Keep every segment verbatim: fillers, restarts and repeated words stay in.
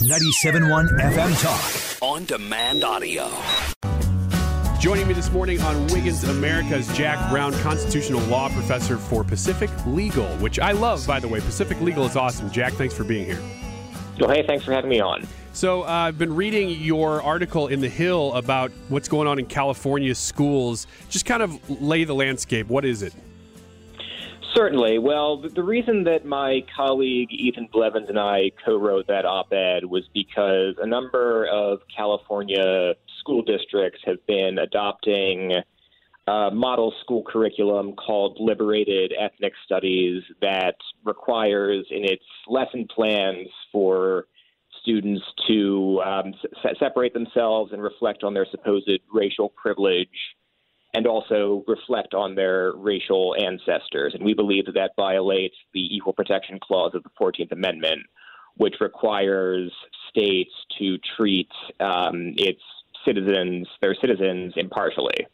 ninety-seven point one F M Talk. On demand audio. Joining me this morning on Wiggins America's Jack Brown, constitutional law professor for Pacific Legal, which I love, by the way. Pacific Legal is awesome. Jack, thanks for being here. Well, hey, thanks for having me on. So uh, I've been reading your article in The Hill about what's going on in California schools. Just kind of lay the landscape. What is it? Certainly. Well, the reason that my colleague Ethan Blevins and I co-wrote that op-ed was because a number of California school districts have been adopting a model school curriculum called Liberated Ethnic Studies that requires in its lesson plans for students to um, se- separate themselves and reflect on their supposed racial privilege, and also reflect on their racial ancestors. And we believe that that violates the Equal Protection Clause of the fourteenth Amendment, which requires states to treat um, its citizens, their citizens, impartially.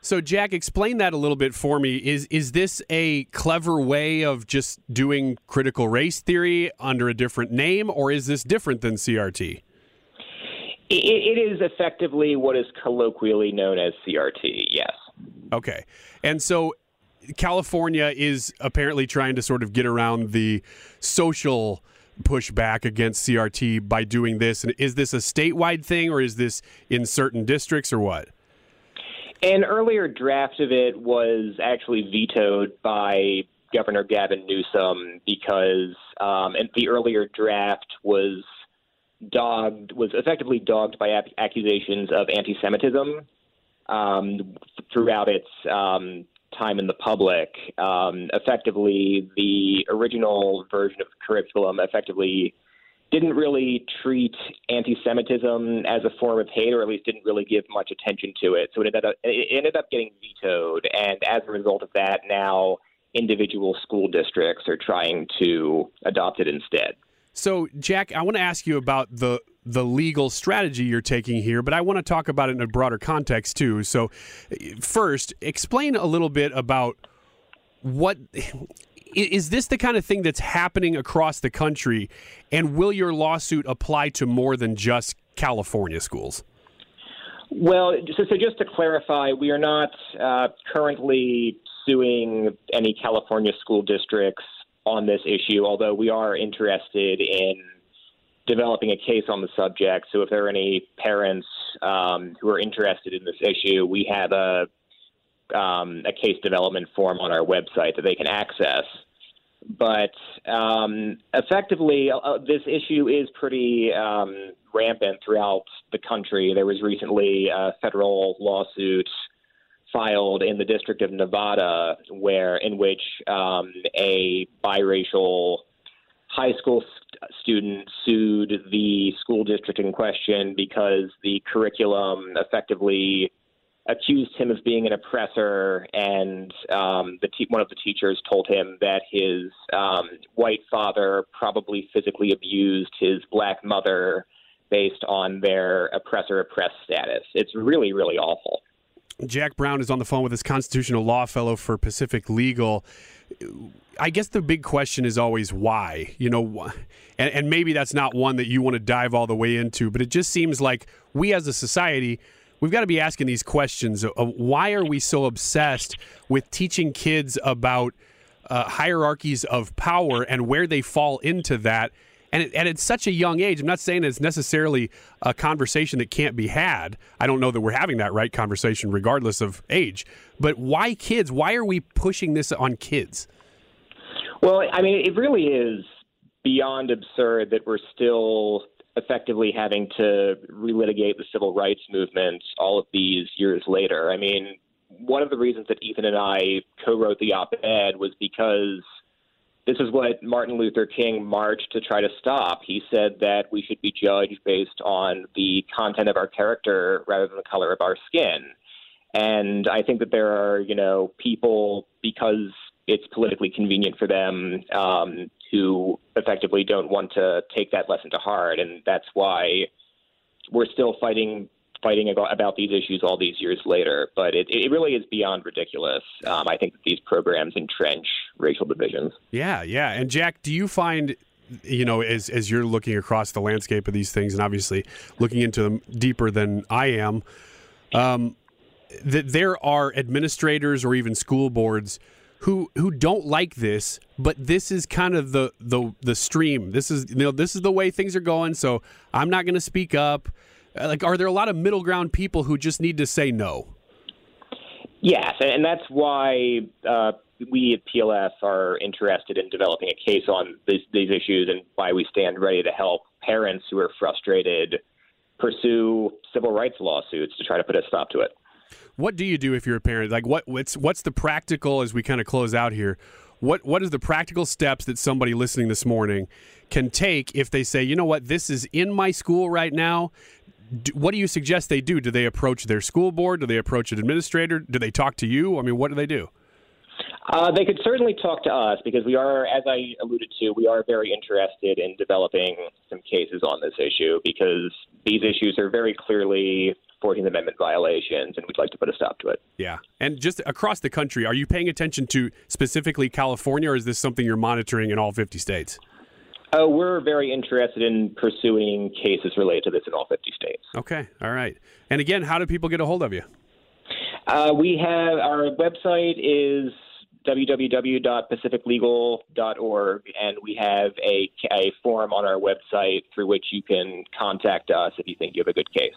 So, Jack, explain that a little bit for me. Is is this a clever way of just doing critical race theory under a different name, or is this different than C R T? It is effectively what is colloquially known as C R T, yes. Okay. And so California is apparently trying to sort of get around the social pushback against C R T by doing this. And is this a statewide thing, or is this in certain districts, or what? An earlier draft of it was actually vetoed by Governor Gavin Newsom because um, and the earlier draft was dogged was effectively dogged by ac- accusations of anti-Semitism um, throughout its um, time in the public. Um, effectively, the original version of the curriculum effectively didn't really treat anti-Semitism as a form of hate, or at least didn't really give much attention to it. So it ended up, it ended up getting vetoed, and as a result of that, now individual school districts are trying to adopt it instead. So, Jack, I want to ask you about the the legal strategy you're taking here, but I want to talk about it in a broader context, too. So, first, explain a little bit about what – is this the kind of thing that's happening across the country, and will your lawsuit apply to more than just California schools? Well, so, so just to clarify, we are not uh, currently suing any California school districts on this issue, although we are interested in developing a case on the subject. So if there are any parents um, who are interested in this issue, we have a um, a case development form on our website that they can access. But um, effectively, uh, this issue is pretty um, rampant throughout the country. There was recently a federal lawsuit filed in the District of Nevada, where in which um, a biracial high school st- student sued the school district in question because the curriculum effectively accused him of being an oppressor, and um, the te- one of the teachers told him that his um, white father probably physically abused his black mother based on their oppressor-oppressed status. It's really, really awful. Jack Brown is on the phone with his constitutional law fellow for Pacific Legal. I guess the big question is always why, you know, and, and maybe that's not one that you want to dive all the way into, but it just seems like we as a society, we've got to be asking these questions of why are we so obsessed with teaching kids about uh, hierarchies of power and where they fall into that. And, it, and at such a young age, I'm not saying it's necessarily a conversation that can't be had. I don't know that we're having that right conversation regardless of age. But why kids? Why are we pushing this on kids? Well, I mean, it really is beyond absurd that we're still effectively having to relitigate the civil rights movement all of these years later. I mean, one of the reasons that Ethan and I co-wrote the op-ed was because This is what Martin Luther King marched to try to stop. He said that we should be judged based on the content of our character rather than the color of our skin. And I think that there are, you know, people, because it's politically convenient for them, um, who effectively don't want to take that lesson to heart. And that's why we're still fighting fighting about, about these issues all these years later. But it, it really is beyond ridiculous. Um, I think that these programs entrench racial divisions. Yeah, yeah. And Jack, do you find, you know, as as you're looking across the landscape of these things and obviously looking into them deeper than I am, um, that there are administrators or even school boards who who don't like this, but this is kind of the the the stream. This is, you know, this is the way things are going, so I'm not going to speak up. Like, are there a lot of middle ground people who just need to say no? Yes, and that's why uh, we at P L F are interested in developing a case on these, these issues, and why we stand ready to help parents who are frustrated pursue civil rights lawsuits to try to put a stop to it. What do you do if you're a parent? Like, what, what's what's the practical, as we kind of close out here, what what is the practical steps that somebody listening this morning can take if they say, you know what, this is in my school right now? Do, what do you suggest they do? Do they approach their school board? Do they approach an administrator? Do they talk to you? I mean, what do they do? Uh, they could certainly talk to us, because we are, as I alluded to, we are very interested in developing some cases on this issue, because these issues are very clearly fourteenth Amendment violations, and we'd like to put a stop to it. Yeah. And just across the country, are you paying attention to specifically California, or is this something you're monitoring in all fifty states? Oh, we're very interested in pursuing cases related to this in all fifty states. Okay. All right. And again, how do people get a hold of you? Uh, we have, our website is w w w dot pacific legal dot org, and we have a, a form on our website through which you can contact us if you think you have a good case.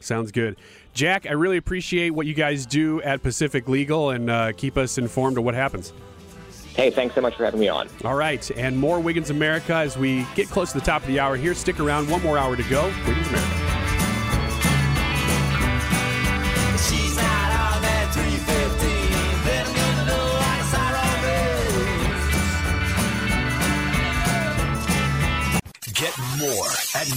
Sounds good. Jack, I really appreciate what you guys do at Pacific Legal, and uh, keep us informed of what happens. Hey, thanks so much for having me on. All right, and more Wiggins America as we get close to the top of the hour here. Stick around, one more hour to go. Wiggins America. Get more at